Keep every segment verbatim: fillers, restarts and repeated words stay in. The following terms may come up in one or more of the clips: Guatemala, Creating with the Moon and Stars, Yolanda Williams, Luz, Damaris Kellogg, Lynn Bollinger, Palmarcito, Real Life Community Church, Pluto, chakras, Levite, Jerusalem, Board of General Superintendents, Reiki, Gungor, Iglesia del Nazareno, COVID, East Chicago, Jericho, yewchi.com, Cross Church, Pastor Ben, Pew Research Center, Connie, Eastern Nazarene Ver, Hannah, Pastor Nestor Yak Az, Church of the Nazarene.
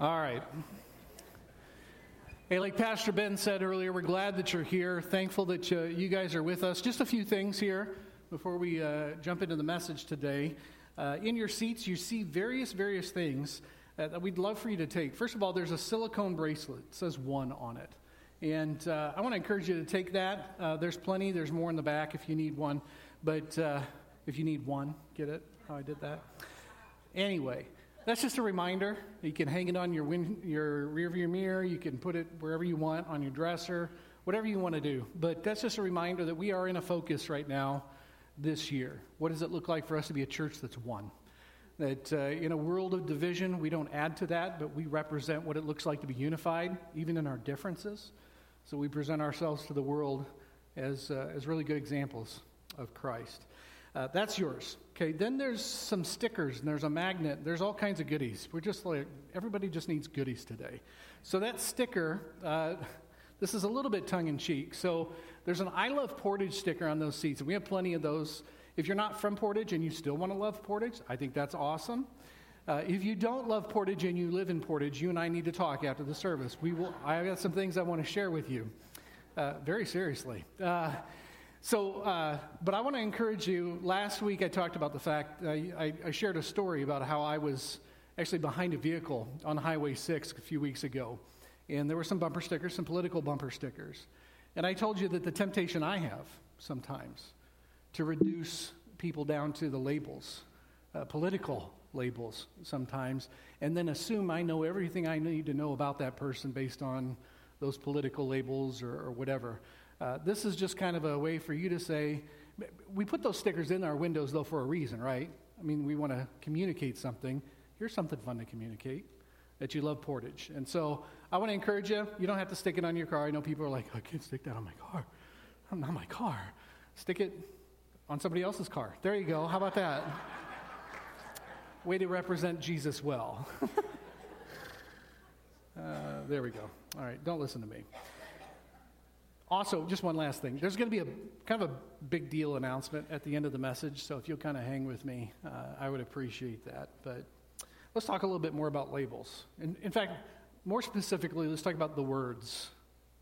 All right. Hey, like Pastor Ben said earlier, we're glad that you're here. Thankful that you, you guys are with us. Just a few things here before we uh, jump into the message today. Uh, in your seats, you see various, various things uh, that we'd love for you to take. First of all, there's a silicone bracelet. It says one on it. And uh, I want to encourage you to take that. Uh, there's plenty. There's more in the back if you need one. But uh, if you need one, get it? How I did that? Anyway, that's just a reminder. You can hang it on your wind, your rearview mirror. You can put it wherever you want, on your dresser, whatever you want to do. But that's just a reminder that we are in a focus right now this year. What does it look like for us to be a church that's one? That uh, in a world of division, we don't add to that, but we represent what it looks like to be unified, even in our differences. So we present ourselves to the world as uh, as really good examples of Christ. Uh, that's yours. Okay, then there's some stickers, and there's a magnet. There's all kinds of goodies. We're just like, everybody just needs goodies today. So that sticker, uh, this is a little bit tongue-in-cheek. So there's an I Love Portage sticker on those seats, and we have plenty of those. If you're not from Portage and you still want to love Portage, I think that's awesome. Uh, if you don't love Portage and you live in Portage, you and I need to talk after the service. We will. I got some things I want to share with you, uh, very seriously. Uh, so, uh, but I want to encourage you. Last week I talked about the fact uh, I, I shared a story about how I was actually behind a vehicle on Highway six a few weeks ago, and there were some bumper stickers, some political bumper stickers, and I told you that the temptation I have sometimes to reduce people down to the labels, uh, political labels sometimes, and then assume I know everything I need to know about that person based on those political labels or, or whatever. Uh, this is just kind of a way for you to say, we put those stickers in our windows, though, for a reason, right? I mean, we want to communicate something. Here's something fun to communicate, that you love Portage. And so I want to encourage you. You don't have to stick it on your car. I know people are like, I can't stick that on my car. Not my car. Stick it on somebody else's car. There you go. How about that? Way to represent Jesus well. uh, there we go. All right. Don't listen to me. Also, just one last thing. There's going to be a kind of a big deal announcement at the end of the message, so if you'll kind of hang with me, uh, I would appreciate that. But let's talk a little bit more about labels. In, in fact, more specifically, let's talk about the words,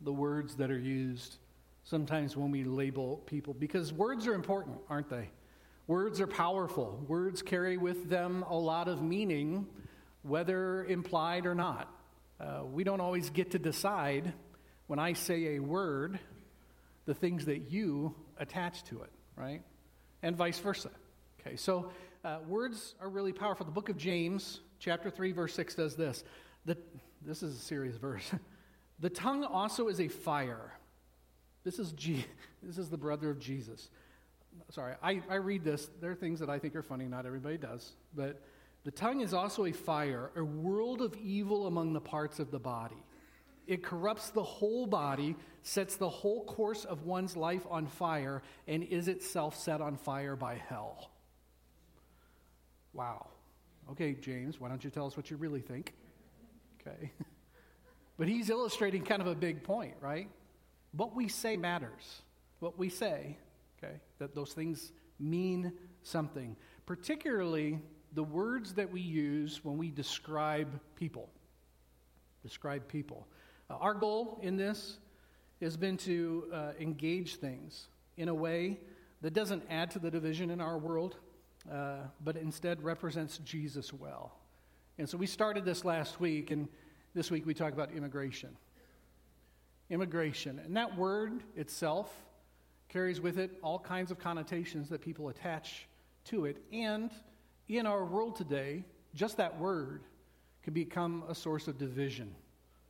the words that are used sometimes when we label people, because words are important, aren't they? Words are powerful. Words carry with them a lot of meaning, whether implied or not. Uh, we don't always get to decide, when I say a word, the things that you attach to it, right? And vice versa. Okay, so uh, words are really powerful. The book of James, chapter three, verse six, does this. The, this is a serious verse. The tongue also is a fire. This is G- this is the brother of Jesus. Sorry, I, I read this. There are things that I think are funny. Not everybody does. But the tongue is also a fire, a world of evil among the parts of the body. It corrupts the whole body, sets the whole course of one's life on fire, and is itself set on fire by hell. Wow. Okay, James, why don't you tell us what you really think? Okay. But he's illustrating kind of a big point, right? What we say matters. What we say, okay, that those things mean something. Particularly the words that we use when we describe people. Describe people. Uh, our goal in this has been to uh, engage things in a way that doesn't add to the division in our world, uh, but instead represents Jesus well. And so we started this last week, and this week we talk about immigration. Immigration. And that word itself carries with it all kinds of connotations that people attach to it. And in our world today, just that word can become a source of division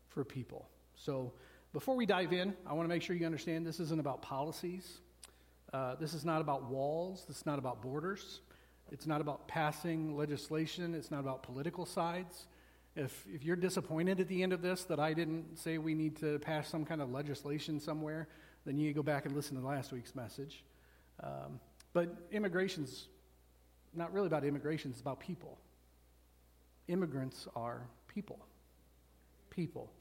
for people. So before we dive in, I want to make sure you understand this isn't about policies. Uh, this is not about walls. This is not about borders. It's not about passing legislation. It's not about political sides. If if you're disappointed at the end of this that I didn't say we need to pass some kind of legislation somewhere, then you go back and listen to last week's message. Um, but immigration's not really about immigration. It's about people. Immigrants are people. People.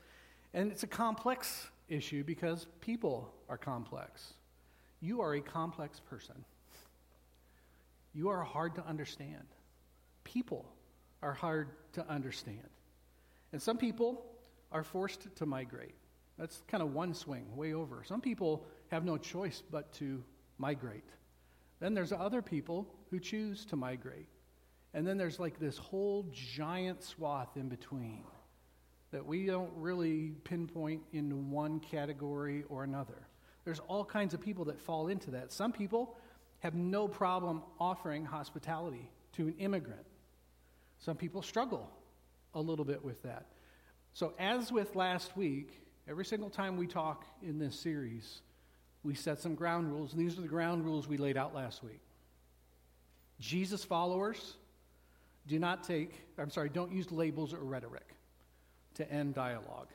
And it's a complex issue because people are complex. You are a complex person. You are hard to understand. People are hard to understand. And some people are forced to migrate. That's kind of one swing, way over. Some people have no choice but to migrate. Then there's other people who choose to migrate. And then there's like this whole giant swath in between that we don't really pinpoint into one category or another. There's all kinds of people that fall into that. Some people have no problem offering hospitality to an immigrant. Some people struggle a little bit with that. So as with last week, every single time we talk in this series, we set some ground rules, and these are the ground rules we laid out last week. Jesus followers do not take, I'm sorry, don't use labels or rhetoric to end dialogue.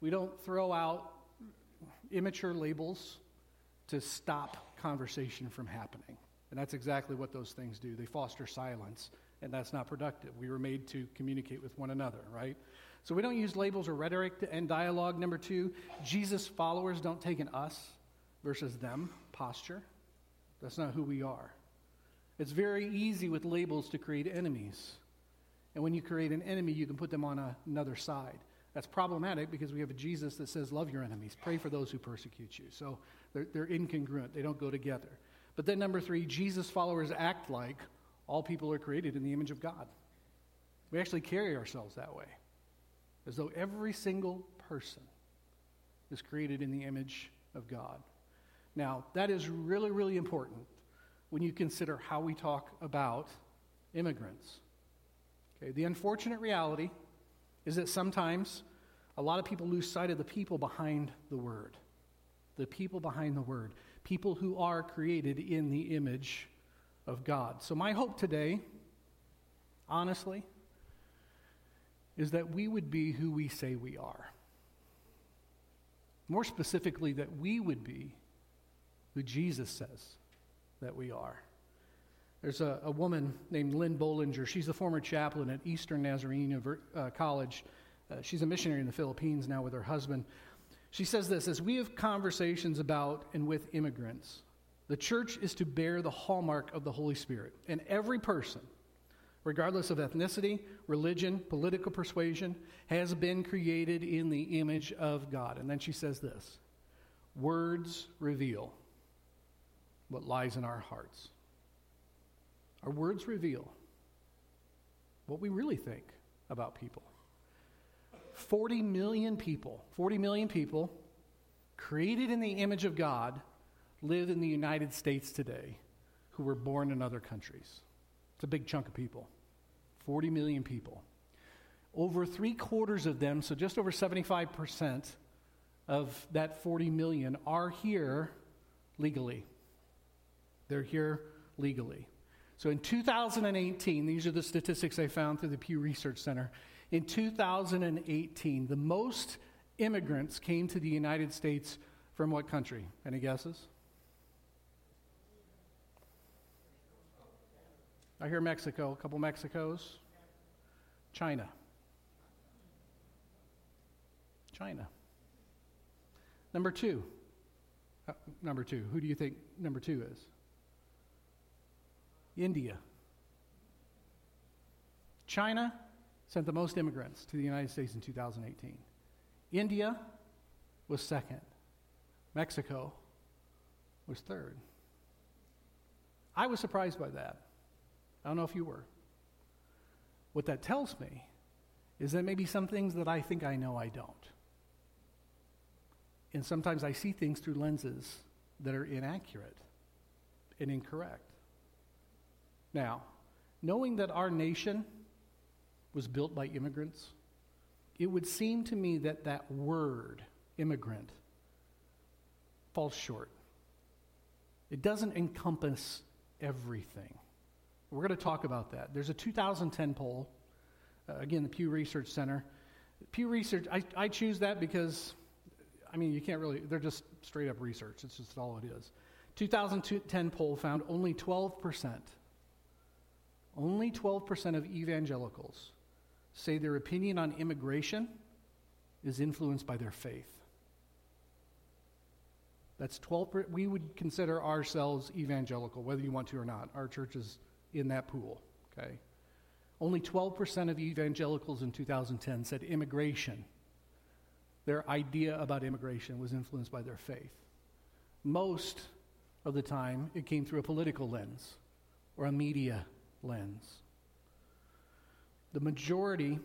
We don't throw out immature labels to stop conversation from happening. And that's exactly what those things do. They foster silence, and that's not productive. We were made to communicate with one another, right? So we don't use labels or rhetoric to end dialogue. Number two, Jesus followers don't take an us versus them posture. That's not who we are. It's very easy with labels to create enemies. And when you create an enemy, you can put them on a, another side. That's problematic because we have a Jesus that says, love your enemies, pray for those who persecute you. So they're, they're incongruent. They don't go together. But then number three, Jesus followers act like all people are created in the image of God. We actually carry ourselves that way, as though every single person is created in the image of God. Now, that is really, really important when you consider how we talk about immigrants. Okay, the unfortunate reality is that sometimes a lot of people lose sight of the people behind the word. The people behind the word. People who are created in the image of God. So my hope today, honestly, is that we would be who we say we are. More specifically, that we would be who Jesus says that we are. There's a, a woman named Lynn Bollinger. She's a former chaplain at Eastern Nazarene Ver, uh, College. Uh, she's a missionary in the Philippines now with her husband. She says this, as we have conversations about and with immigrants, the church is to bear the hallmark of the Holy Spirit. And every person, regardless of ethnicity, religion, political persuasion, has been created in the image of God. And then she says this, words reveal what lies in our hearts. Our words reveal what we really think about people. forty million people, forty million people created in the image of God live in the United States today who were born in other countries. It's a big chunk of people, forty million people. Over three quarters of them, so just over seventy-five percent of that forty million are here legally. They're here legally. So in two thousand eighteen, these are the statistics I found through the Pew Research Center. In two thousand eighteen, the most immigrants came to the United States from what country? Any guesses? I hear Mexico, a couple Mexicos. China. China. Number two. Uh, number two. Who do you think number two is? India. China sent the most immigrants to the United States in two thousand eighteen. India was second. Mexico was third. I was surprised by that. I don't know if you were. What that tells me is that maybe some things that I think I know I don't. And sometimes I see things through lenses that are inaccurate and incorrect. Now, knowing that our nation was built by immigrants, it would seem to me that that word, immigrant, falls short. It doesn't encompass everything. We're going to talk about that. There's a two thousand ten poll, uh, again, the Pew Research Center. Pew Research, I, I choose that because, I mean, you can't really, they're just straight up research. It's just all it is. two thousand ten poll found only twelve percent, only twelve percent of evangelicals say their opinion on immigration is influenced by their faith. That's twelve percent. We would consider ourselves evangelical, whether you want to or not. Our church is in that pool, okay? Only twelve percent of evangelicals in two thousand ten said immigration, their idea about immigration, was influenced by their faith. Most of the time, it came through a political lens or a media lens. The majority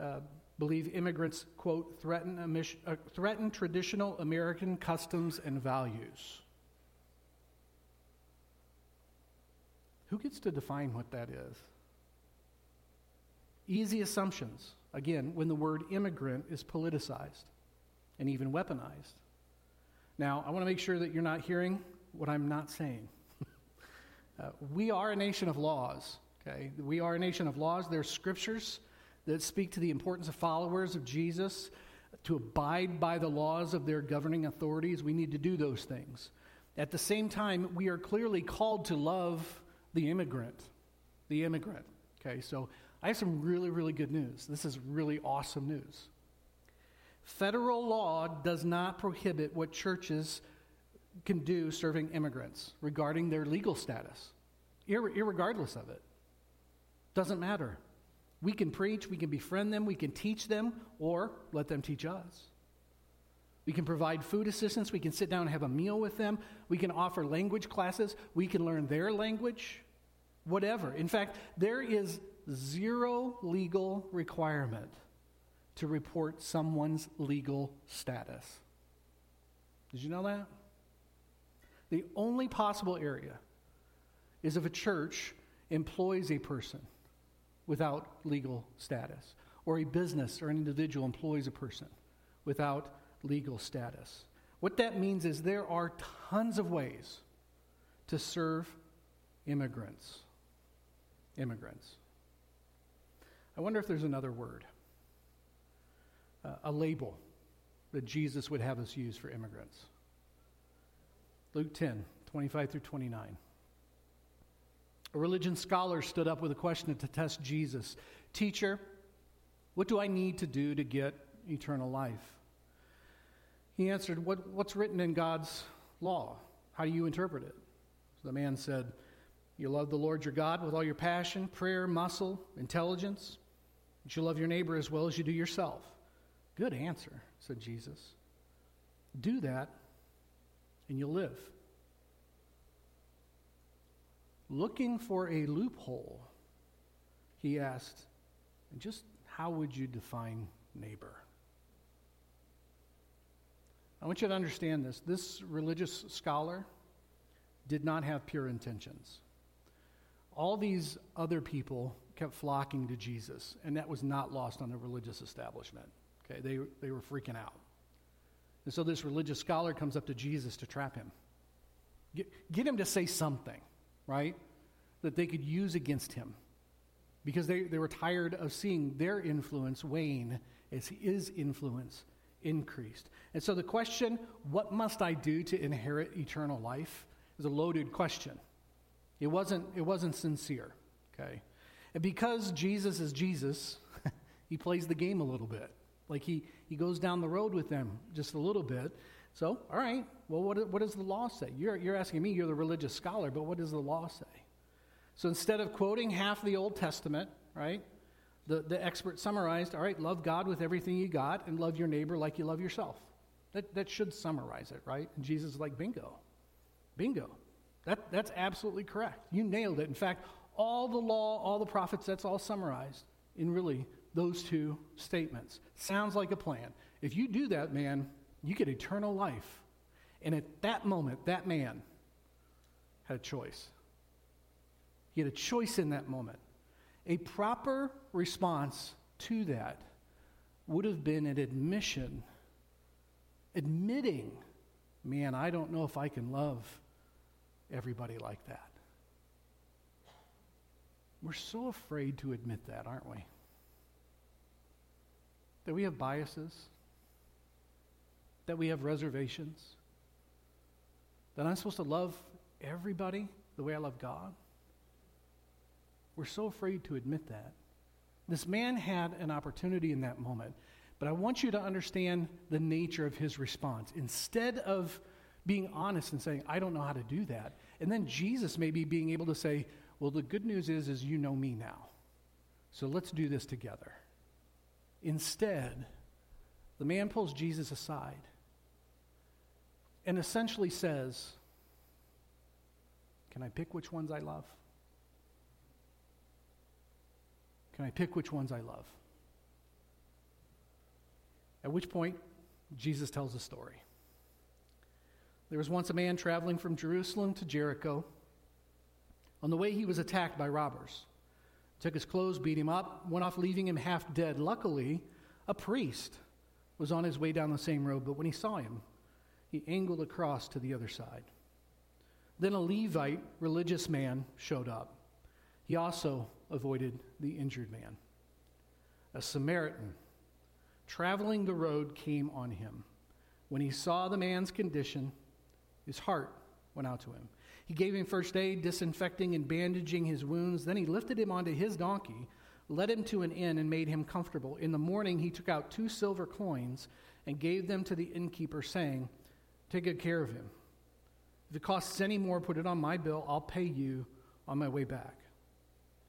uh, believe immigrants, quote, threaten, emis- uh, threaten traditional American customs and values. Who gets to define what that is? Easy assumptions, again, when the word immigrant is politicized and even weaponized. Now, I want to make sure that you're not hearing what I'm not saying. uh, we are a nation of laws, okay? We are a nation of laws. There are scriptures that speak to the importance of followers of Jesus, to abide by the laws of their governing authorities. We need to do those things. At the same time, we are clearly called to love the immigrant, the immigrant, okay? So I have some really, really good news. This is really awesome news. Federal law does not prohibit what churches can do serving immigrants regarding their legal status, ir- irregardless of it. Doesn't matter. We can preach, we can befriend them, we can teach them, or let them teach us. We can provide food assistance, we can sit down and have a meal with them, we can offer language classes, we can learn their language, whatever. In fact, there is zero legal requirement to report someone's legal status. Did you know that? The only possible area is if a church employs a person without legal status, or a business or an individual employs a person without legal status. What that means is there are tons of ways to serve immigrants. Immigrants. I wonder if there's another word, uh, a label that Jesus would have us use for immigrants. Luke ten, twenty-five through twenty-nine. A religion scholar stood up with a question to test Jesus. Teacher, what do I need to do to get eternal life? He answered, what, what's written in God's law? How do you interpret it? So the man said, you love the Lord your God with all your passion, prayer, muscle, intelligence. You should love your neighbor as well as you do yourself. Good answer, said Jesus. Do that, and you'll live. Looking for a loophole, he asked, and just how would you define neighbor? I want you to understand this. This religious scholar did not have pure intentions. All these other people kept flocking to Jesus, and that was not lost on the religious establishment. Okay, they they were freaking out. And so this religious scholar comes up to Jesus to trap him. Get, get him to say something, right, that they could use against him, because they, they were tired of seeing their influence wane as his influence increased. And so the question, what must I do to inherit eternal life, is a loaded question. It wasn't, it wasn't sincere, okay? And because Jesus is Jesus, he plays the game a little bit. Like he, he goes down the road with them just a little bit. So, all right, well, what, what does the law say? You're, you're asking me, you're the religious scholar, but what does the law say? So instead of quoting half the Old Testament, right, the, the expert summarized, all right, love God with everything you got and love your neighbor like you love yourself. That, that should summarize it, right? And Jesus is like, bingo, bingo. That, that's absolutely correct. You nailed it. In fact, all the law, all the prophets, that's all summarized in really those two statements. Sounds like a plan. If you do that, man, you get eternal life. And at that moment, that man had a choice. He had a choice in that moment. A proper response to that would have been an admission, admitting, man, I don't know if I can love everybody like that. We're so afraid to admit that, aren't we? That we have biases, that we have reservations, that I'm supposed to love everybody the way I love God. We're so afraid to admit that. This man had an opportunity in that moment, but I want you to understand the nature of his response. Instead of being honest and saying, I don't know how to do that, and then Jesus maybe being able to say, well, the good news is, is you know me now. So let's do this together. Instead, the man pulls Jesus aside and essentially says, can I pick which ones I love? Can I pick which ones I love? At which point, Jesus tells a story. There was once a man traveling from Jerusalem to Jericho. On the way, he was attacked by robbers. Took his clothes, beat him up, went off leaving him half dead. Luckily, a priest was on his way down the same road, but when he saw him, he angled across to the other side. Then a Levite, religious man, showed up. He also avoided the injured man. A Samaritan, traveling the road, came on him. When he saw the man's condition, his heart went out to him. He gave him first aid, disinfecting and bandaging his wounds. Then he lifted him onto his donkey, led him to an inn, and made him comfortable. In the morning, he took out two silver coins and gave them to the innkeeper, saying, take good care of him. If it costs any more, put it on my bill. I'll pay you on my way back.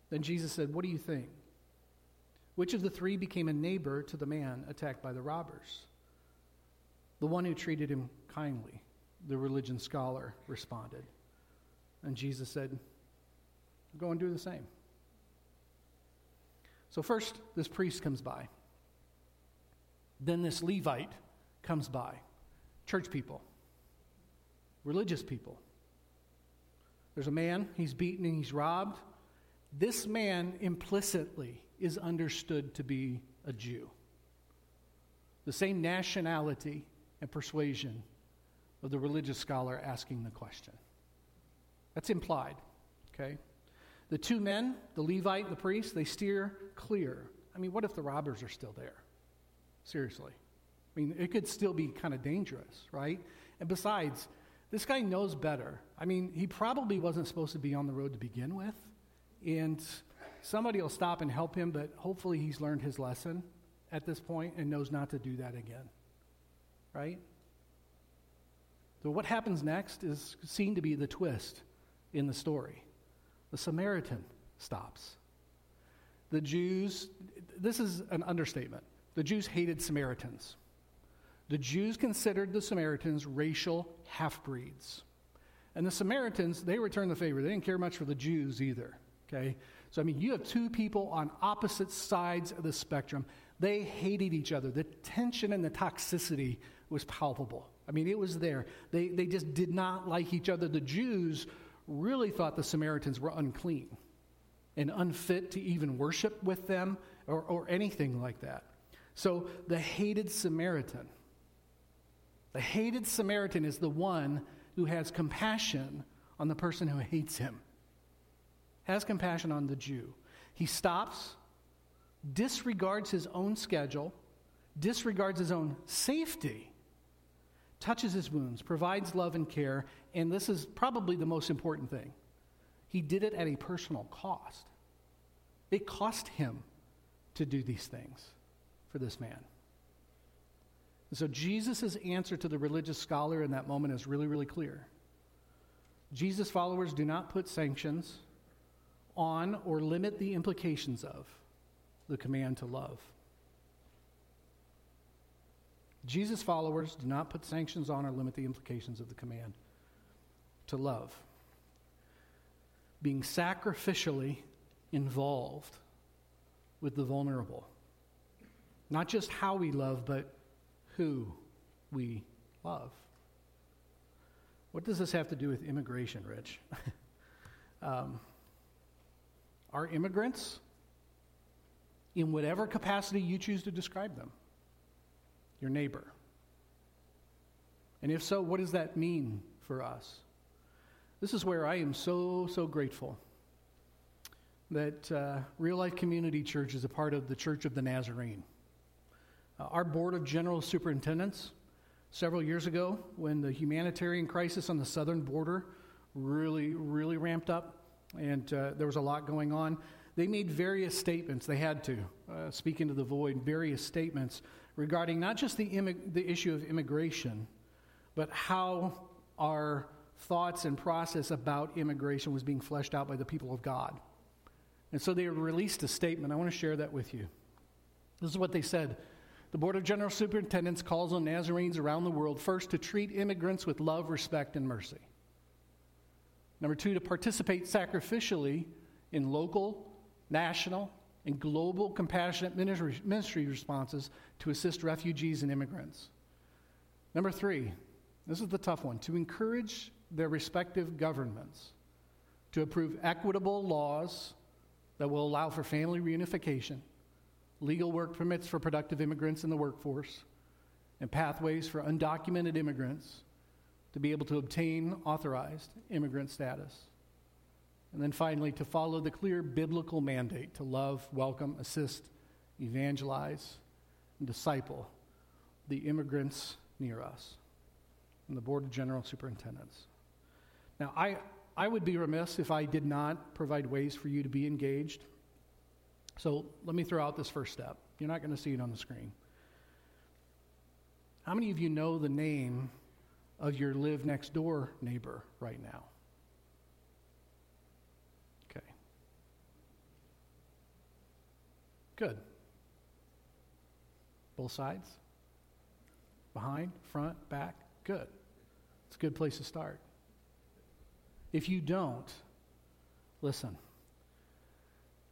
Then Jesus said, what do you think? Which of the three became a neighbor to the man attacked by the robbers? The one who treated him kindly, the religion scholar responded. And Jesus said, go and do the same. So first, this priest comes by. Then this Levite comes by. Church people. Religious people. There's a man, he's beaten and he's robbed. This man implicitly is understood to be a Jew. The same nationality and persuasion of the religious scholar asking the question. That's implied, okay? The two men, the Levite and the priest, they steer clear. I mean, what if the robbers are still there? Seriously. I mean, it could still be kind of dangerous, right? And besides, this guy knows better. I mean, he probably wasn't supposed to be on the road to begin with. And somebody will stop and help him, but hopefully he's learned his lesson at this point and knows not to do that again, right? So what happens next is seen to be the twist in the story. The Samaritan stops. The Jews, this is an understatement. The Jews hated Samaritans. The Jews considered the Samaritans racial half-breeds. And the Samaritans, they returned the favor. They didn't care much for the Jews either, okay? So, I mean, you have two people on opposite sides of the spectrum. They hated each other. The tension and the toxicity was palpable. I mean, it was there. They they just did not like each other. The Jews really thought the Samaritans were unclean and unfit to even worship with them or, or anything like that. So the hated Samaritan, the hated Samaritan is the one who has compassion on the person who hates him, has compassion on the Jew. He stops, disregards his own schedule, disregards his own safety, touches his wounds, provides love and care, and this is probably the most important thing. He did it at a personal cost. It cost him to do these things for this man. And so Jesus' answer to the religious scholar in that moment is really, really clear. Jesus' followers do not put sanctions on or limit the implications of the command to love. Jesus' followers do not put sanctions on or limit the implications of the command to love. Being sacrificially involved with the vulnerable. Not just how we love, but who we love. What does this have to do with immigration, Rich? um, are immigrants, in whatever capacity you choose to describe them, your neighbor? And if so, what does that mean for us? This is where I am so, so grateful that uh, Real Life Community Church is a part of the Church of the Nazarene. Uh, our Board of General Superintendents, several years ago, when the humanitarian crisis on the southern border really, really ramped up, and uh, there was a lot going on, they made various statements. They had to uh, speak into the void, various statements regarding not just the immig- the issue of immigration, but how our thoughts and process about immigration was being fleshed out by the people of God. And so they released a statement. I want to share that with you. This is what they said. The Board of General Superintendents calls on Nazarenes around the world, first, to treat immigrants with love, respect, and mercy. Number two, to participate sacrificially in local, national, and global compassionate ministry responses to assist refugees and immigrants. Number three, this is the tough one, to encourage their respective governments to approve equitable laws that will allow for family reunification, legal work permits for productive immigrants in the workforce, and pathways for undocumented immigrants to be able to obtain authorized immigrant status. And then finally, to follow the clear biblical mandate to love, welcome, assist, evangelize, and disciple the immigrants near us. And the Board of General Superintendents. Now, I, I would be remiss if I did not provide ways for you to be engaged. So let me throw out this first step. You're not going to see it on the screen. How many of you know the name of your live next door neighbor right now? Okay. Good. Both sides? Behind, front, back? Good. It's a good place to start. If you don't, listen,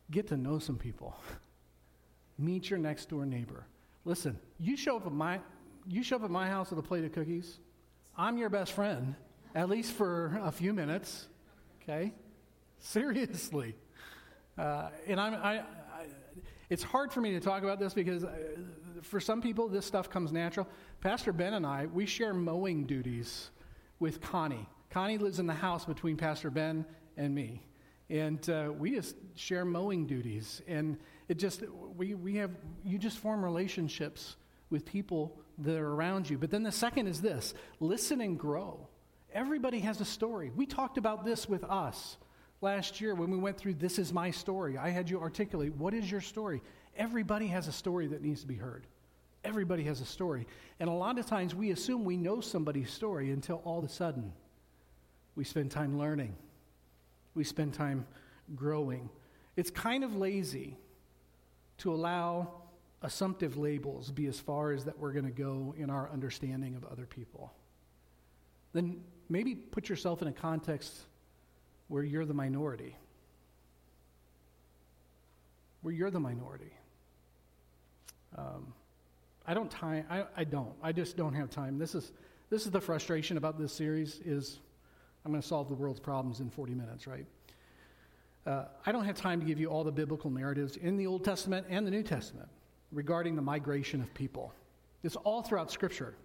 get to know some people. Meet your next door neighbor. Listen, you show up at my you show up at my house with a plate of cookies, I'm your best friend, at least for a few minutes. Okay? Seriously. Uh, and I'm, I, I, it's hard for me to talk about this because I, for some people, this stuff comes natural. Pastor Ben and I, we share mowing duties with Connie. Connie lives in the house between Pastor Ben and me. And uh, we just share mowing duties. And it just, we, we have, you just form relationships with people that are around you. But then the second is this, listen and grow. Everybody has a story. We talked about this with us last year when we went through This Is My Story. I had you articulate, what is your story? Everybody has a story that needs to be heard. Everybody has a story. And a lot of times we assume we know somebody's story until all of a sudden we spend time learning. We spend time growing. It's kind of lazy to allow assumptive labels be as far as that we're going to go in our understanding of other people. Then maybe put yourself in a context where you're the minority. Where you're the minority. Um, I don't time. I, I don't. I just don't have time. This is this is the frustration about this series. Is I'm going to solve the world's problems in forty minutes, right? Uh, I don't have time to give you all the biblical narratives in the Old Testament and the New Testament regarding the migration of people. It's all throughout Scripture.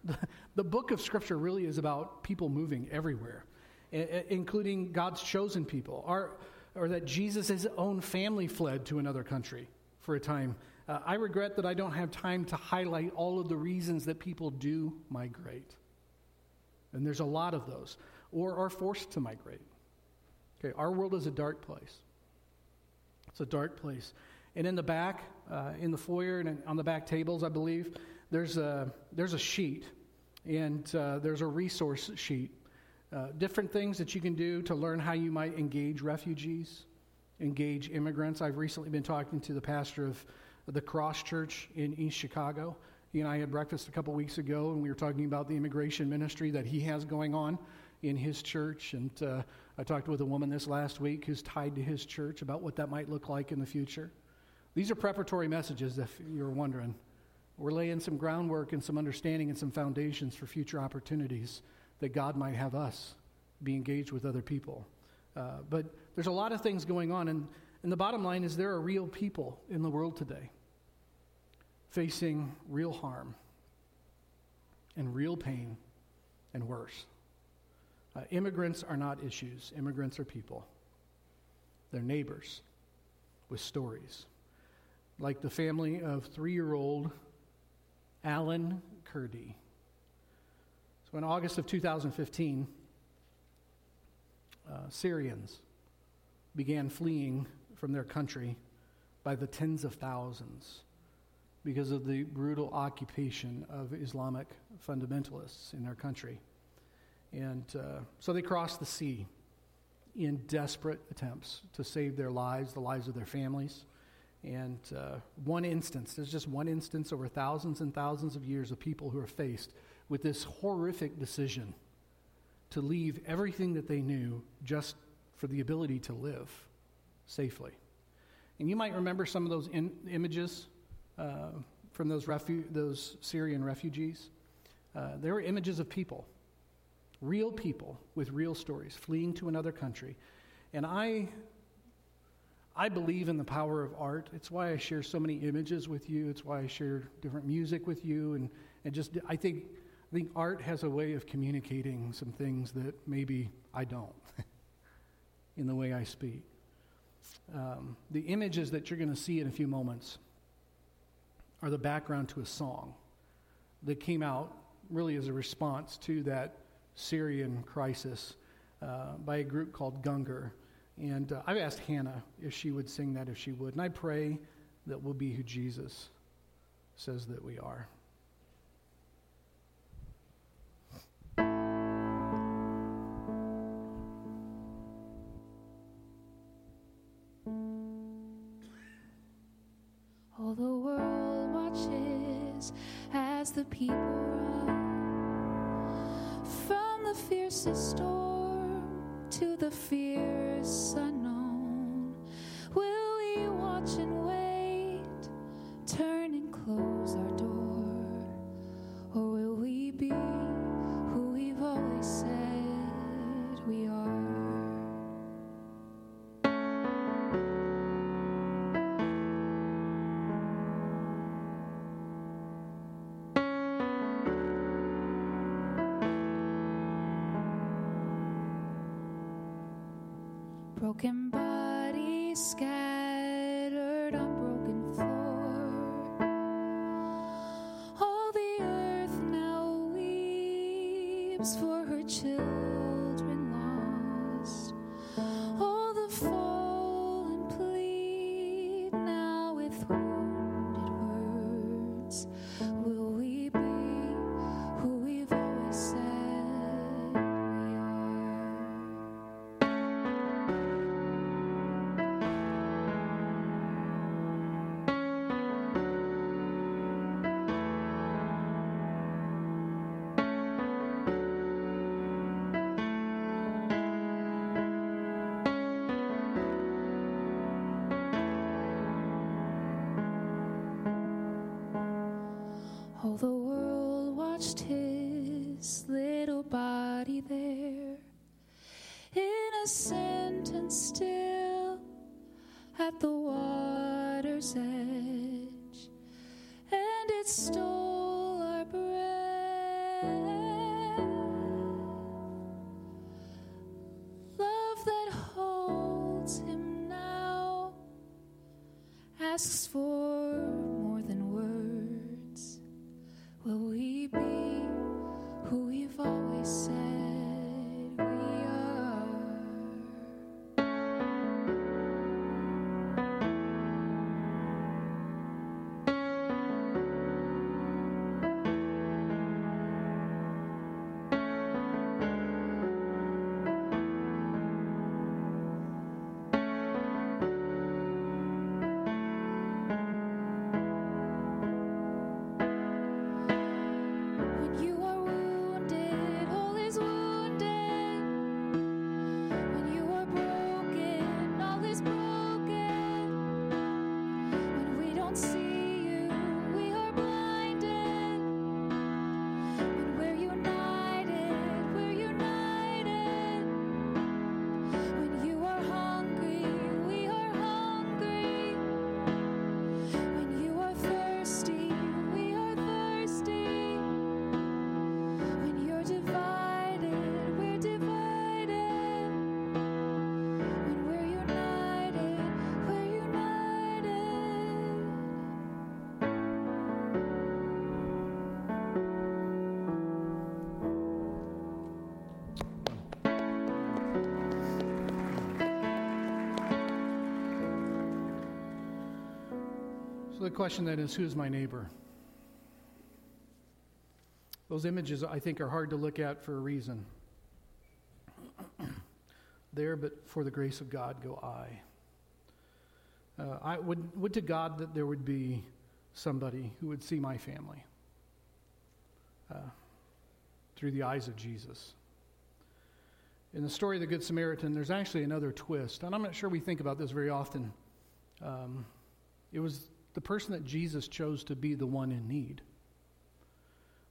The book of Scripture really is about people moving everywhere, I- including God's chosen people, or, or that Jesus' own family fled to another country for a time. Uh, I regret that I don't have time to highlight all of the reasons that people do migrate. And there's a lot of those, or are forced to migrate. Okay, our world is a dark place. It's a dark place. And in the back, uh, in the foyer, and on the back tables, I believe, there's a there's a sheet, and uh, there's a resource sheet. Uh, different things that you can do to learn how you might engage refugees, engage immigrants. I've recently been talking to the pastor of the Cross Church in East Chicago. He and I had breakfast a couple weeks ago, and we were talking about the immigration ministry that he has going on in his church. And uh, I talked with a woman this last week who's tied to his church about what that might look like in the future. These are preparatory messages, if you're wondering. We're laying some groundwork and some understanding and some foundations for future opportunities that God might have us be engaged with other people. Uh, but there's a lot of things going on, and, and the bottom line is there are real people in the world today facing real harm and real pain and worse. Uh, immigrants are not issues. Immigrants are people. They're neighbors with stories. Like the family of three-year-old Alan Kurdi. So in August of two thousand fifteen, uh, Syrians began fleeing from their country by the tens of thousands because of the brutal occupation of Islamic fundamentalists in their country. And uh, so they crossed the sea in desperate attempts to save their lives, the lives of their families. And uh, one instance, there's just one instance over thousands and thousands of years of people who are faced with this horrific decision to leave everything that they knew just for the ability to live safely. And you might remember some of those in- images uh, from those, refu- those Syrian refugees. Uh, there were images of people, real people with real stories, fleeing to another country. And I... I believe in the power of art. It's why I share so many images with you. It's why I share different music with you. And, and just I think I think art has a way of communicating some things that maybe I don't in the way I speak. Um, the images that you're going to see in a few moments are the background to a song that came out really as a response to that Syrian crisis uh, by a group called Gungor. And uh, I've asked Hannah if she would sing that, if she would. And I pray that we'll be who Jesus says that we are. All the world watches as the people run from the fiercest storm to the fierce unknown. Will we watch and wait, turn and close our door, or will we be who we've always said we are. Broken bodies scattered on broken floor. All the earth now weeps for her children lost. All the fallen plead now with wounded words. Will we be who we've always said we are? All the world watched his little body there, innocent and still at the water's edge, and it stole our breath. Love that holds him now asks for more than words. Will we be who we've always said we are? When you are wounded, all is wounded. When you are broken, all is broken. When we don't see you, we are blinded. When we're united, we're united. When you are hungry, we are hungry. When you are thirsty, we are thirsty. When you're divided, we're divided. When we're united, we're united. So the question then is, who's my neighbor? Those images, I think, are hard to look at for a reason. there, but for the grace of God go I. Uh, I would, would to God that there would be somebody who would see my family uh, through the eyes of Jesus. In the story of the Good Samaritan, there's actually another twist, and I'm not sure we think about this very often. Um, it was the person that Jesus chose to be the one in need.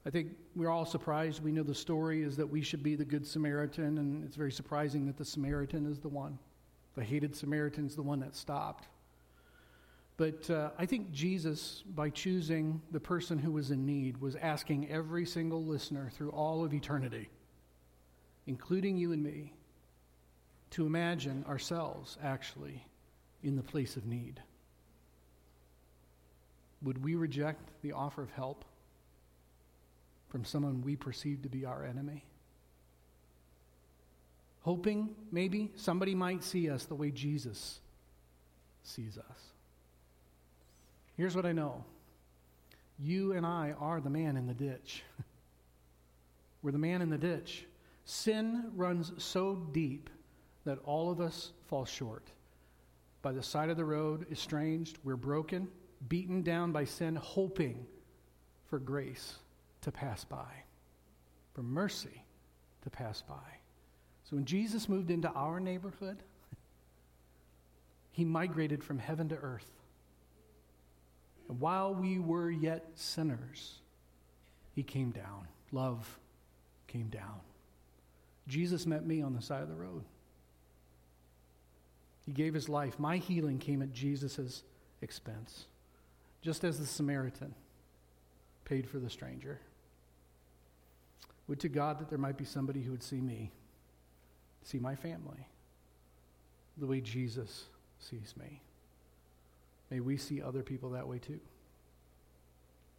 I think we're all surprised. We know the story is that we should be the Good Samaritan, and it's very surprising that the Samaritan is the one. The hated Samaritan is the one that stopped. But uh, I think Jesus, by choosing the person who was in need, was asking every single listener through all of eternity, including you and me, to imagine ourselves actually in the place of need. Would we reject the offer of help from someone we perceive to be our enemy? Hoping, maybe, somebody might see us the way Jesus sees us. Here's what I know. You and I are the man in the ditch. We're the man in the ditch. Sin runs so deep that all of us fall short. By the side of the road, estranged, we're broken, beaten down by sin, hoping for grace to pass by, for mercy to pass by. So when Jesus moved into our neighborhood, he migrated from heaven to earth. And while we were yet sinners, he came down. Love came down. Jesus met me on the side of the road. He gave his life. My healing came at Jesus' expense, just as the Samaritan paid for the stranger. Would to God that there might be somebody who would see me, see my family, the way Jesus sees me. May we see other people that way too.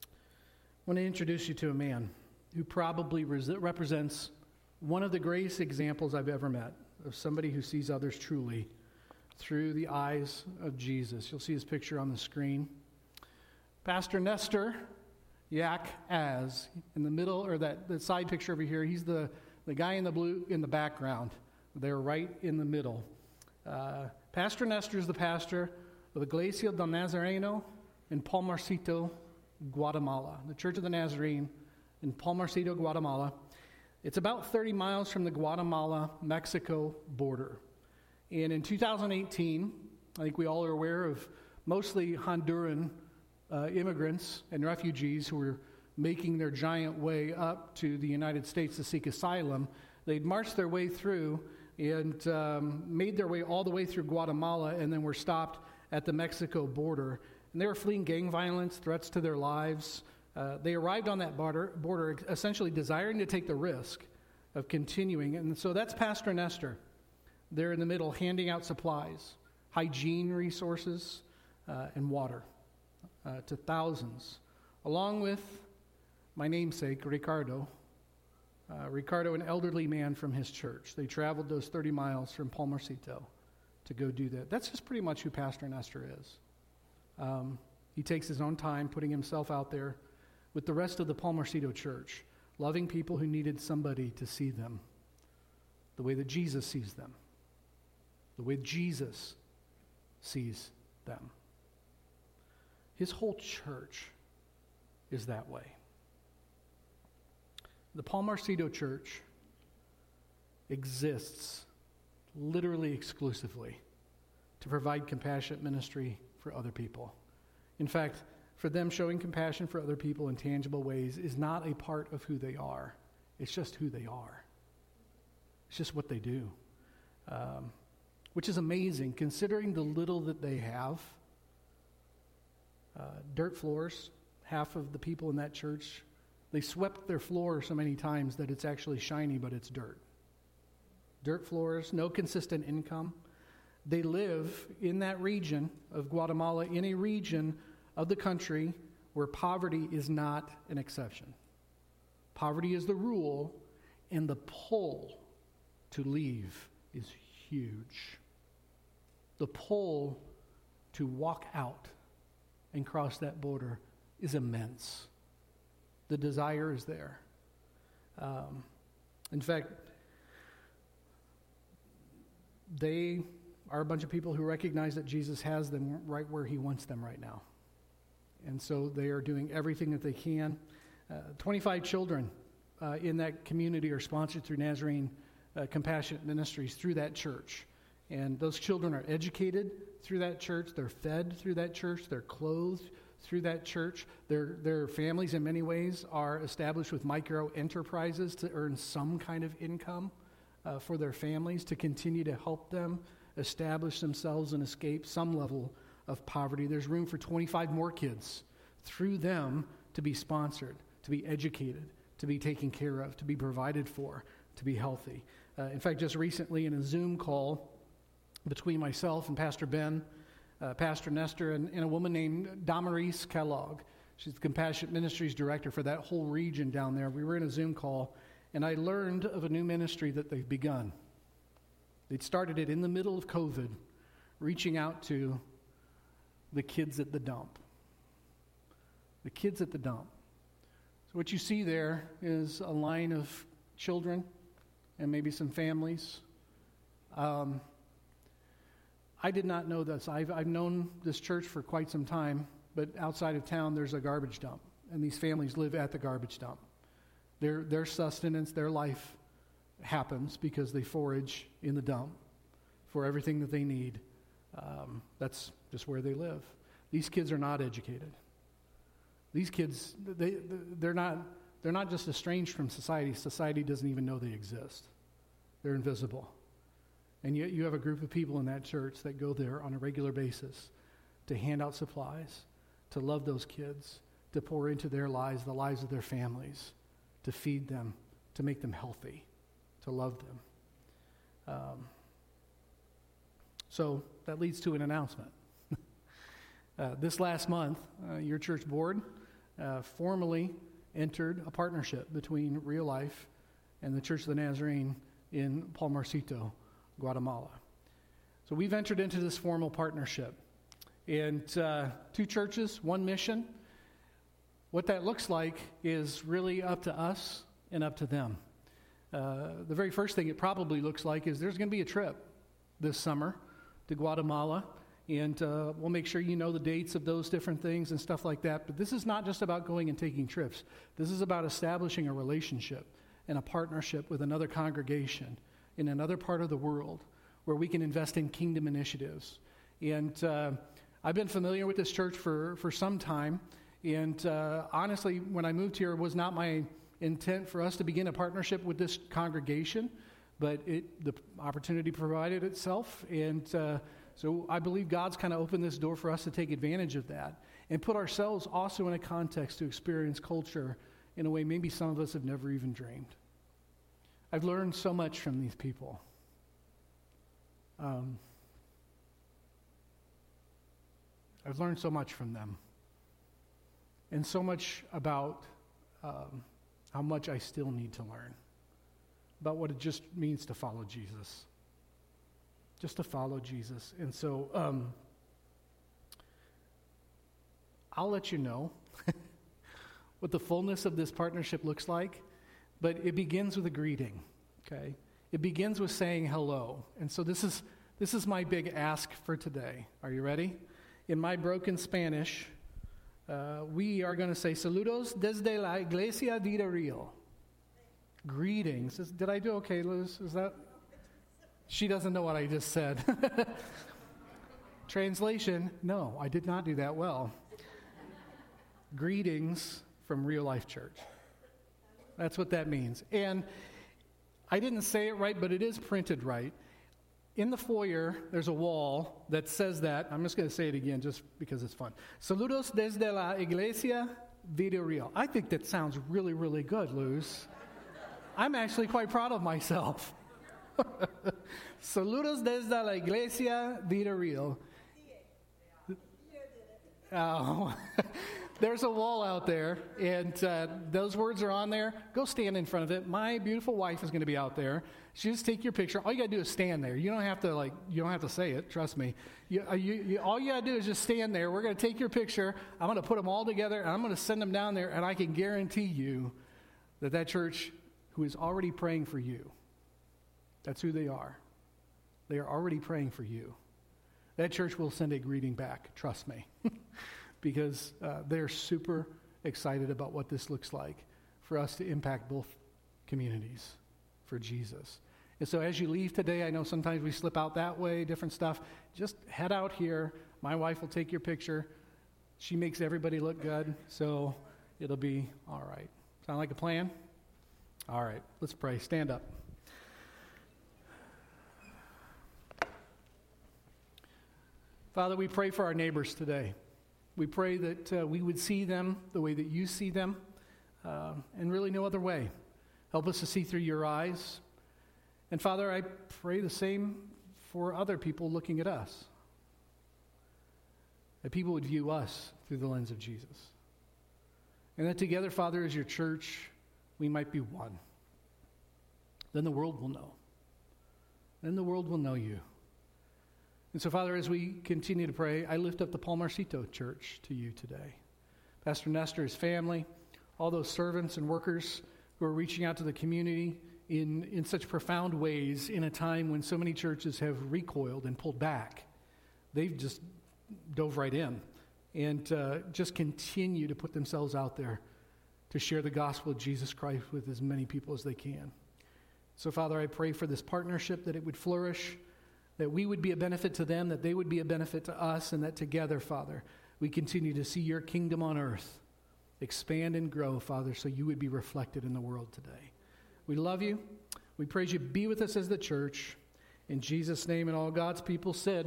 I want to introduce you to a man who probably res- represents one of the greatest examples I've ever met of somebody who sees others truly through the eyes of Jesus. You'll see his picture on the screen. Pastor Nestor Yak Az, in the middle, or that, that side picture over here, he's the The guy in the blue in the background. They're right in the middle. Uh, Pastor Nestor is the pastor of Iglesia del Nazareno in Palmarcito, Guatemala. The Church of the Nazarene in Palmarcito, Guatemala. It's about thirty miles from the Guatemala-Mexico border. And in two thousand eighteen, I think we all are aware of mostly Honduran uh, immigrants and refugees who were making their giant way up to the United States to seek asylum. They'd marched their way through and um, made their way all the way through Guatemala, and then were stopped at the Mexico border. And they were fleeing gang violence, threats to their lives. Uh, they arrived on that border, border essentially desiring to take the risk of continuing. And so that's Pastor Nestor. They're in the middle, handing out supplies, hygiene resources, uh, and water uh, to thousands, along with my namesake, Ricardo. Uh, Ricardo, an elderly man from his church. They traveled those thirty miles from Palmarcito to go do that. That's just pretty much who Pastor Nestor is. Um, he takes his own time, putting himself out there with the rest of the Palmarcito church, loving people who needed somebody to see them the way that Jesus sees them, the way Jesus sees them. His whole church is that way. The Palmarcito Church exists literally exclusively to provide compassionate ministry for other people. In fact, for them, showing compassion for other people in tangible ways is not a part of who they are. It's just who they are. It's just what they do, um, which is amazing considering the little that they have. Uh, dirt floors, half of the people in that church, they swept their floor so many times that it's actually shiny, but it's dirt. Dirt floors, no consistent income. They live in that region of Guatemala, in a region of the country where poverty is not an exception. Poverty is the rule, and the pull to leave is huge. The pull to walk out and cross that border is immense. The desire is there. Um, in fact, they are a bunch of people who recognize that Jesus has them right where he wants them right now. And so they are doing everything that they can. Uh, twenty-five children uh, in that community are sponsored through Nazarene uh, Compassionate Ministries through that church. And those children are educated through that church. They're fed through that church. They're clothed through that church. Their their families in many ways are established with micro enterprises to earn some kind of income uh, for their families to continue to help them establish themselves and escape some level of poverty. There's room for twenty-five more kids through them to be sponsored, to be educated, to be taken care of, to be provided for, to be healthy. Uh, in fact, just recently in a Zoom call between myself and Pastor Ben, uh, Pastor Nestor, and, and a woman named Damaris Kellogg. She's the Compassionate Ministries Director for that whole region down there. We were in a Zoom call, and I learned of a new ministry that they've begun. They'd started it in the middle of COVID, reaching out to the kids at the dump. The kids at the dump. So what you see there is a line of children and maybe some families. Um, I did not know this. I've, I've known this church for quite some time, but outside of town there's a garbage dump, and these families live at the garbage dump. Their, their sustenance, their life happens because they forage in the dump for everything that they need. Um, that's just where they live. These kids are not educated. These kids, they they're not they're not just estranged from society. Society doesn't even know they exist. They're invisible. And yet you have a group of people in that church that go there on a regular basis to hand out supplies, to love those kids, to pour into their lives, the lives of their families, to feed them, to make them healthy, to love them. Um, so that leads to an announcement. Uh, this last month, uh, your church board uh, formally entered a partnership between Real Life and the Church of the Nazarene in Palmarcito, Guatemala. So we've entered into this formal partnership. And uh, two churches, one mission. What that looks like is really up to us and up to them. Uh, the very first thing it probably looks like is there's going to be a trip this summer to Guatemala. And uh, we'll make sure you know the dates of those different things and stuff like that. But this is not just about going and taking trips. This is about establishing a relationship and a partnership with another congregation in another part of the world where we can invest in kingdom initiatives. And uh, I've been familiar with this church for, for some time. And uh, honestly, when I moved here, it was not my intent for us to begin a partnership with this congregation. But it, the opportunity provided itself. And Uh, So I believe God's kind of opened this door for us to take advantage of that and put ourselves also in a context to experience culture in a way maybe some of us have never even dreamed. I've learned so much from these people. Um, I've learned so much from them and so much about um, how much I still need to learn about what it just means to follow Jesus. Just to follow Jesus. And so um, I'll let you know what the fullness of this partnership looks like, but it begins with a greeting, okay? It begins with saying hello. And so this is this is my big ask for today. Are you ready? In my broken Spanish, uh, we are going to say saludos desde la Iglesia del Nazareno. Greetings. Is, did I do okay, Luz? Is that... She doesn't know what I just said. Translation, no, I did not do that well. Greetings from Real Life Church. That's what that means. And I didn't say it right, but it is printed right. In the foyer, there's a wall that says that. I'm just going to say it again just because it's fun. Saludos desde la Iglesia del Nazareno. I think that sounds really, really good, Luz. I'm actually quite proud of myself. Saludos desde la Iglesia del Nazareno. Oh, there's a wall out there, and uh, those words are on there. Go stand in front of it. My beautiful wife is going to be out there. She just take your picture. All you got to do is stand there. You don't have to like. You don't have to say it. Trust me. You, you, you, all you got to do is just stand there. We're going to take your picture. I'm going to put them all together, and I'm going to send them down there. And I can guarantee you that that church who is already praying for you. That's who they are. They are already praying for you. That church will send a greeting back, trust me, because uh, they're super excited about what this looks like for us to impact both communities for Jesus. And so as you leave today, I know sometimes we slip out that way, different stuff. Just head out here. My wife will take your picture. She makes everybody look good, so it'll be all right. Sound like a plan? All right, let's pray. Stand up. Father, we pray for our neighbors today. We pray that uh, we would see them the way that you see them, uh, and really no other way. Help us to see through your eyes. And Father, I pray the same for other people looking at us, that people would view us through the lens of Jesus. And that together, Father, as your church, we might be one. Then the world will know. Then the world will know you. And so, Father, as we continue to pray, I lift up the Palmarcito Church to you today. Pastor Nestor, his family, all those servants and workers who are reaching out to the community in, in such profound ways in a time when so many churches have recoiled and pulled back. They've just dove right in and uh, just continue to put themselves out there to share the gospel of Jesus Christ with as many people as they can. So, Father, I pray for this partnership, that it would flourish, that we would be a benefit to them, that they would be a benefit to us, and that together, Father, we continue to see your kingdom on earth expand and grow, Father, so you would be reflected in the world today. We love you. We praise you. Be with us as the church. In Jesus' name, and all God's people said,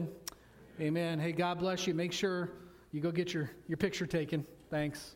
amen. Amen. Hey, God bless you. Make sure you go get your, your picture taken. Thanks.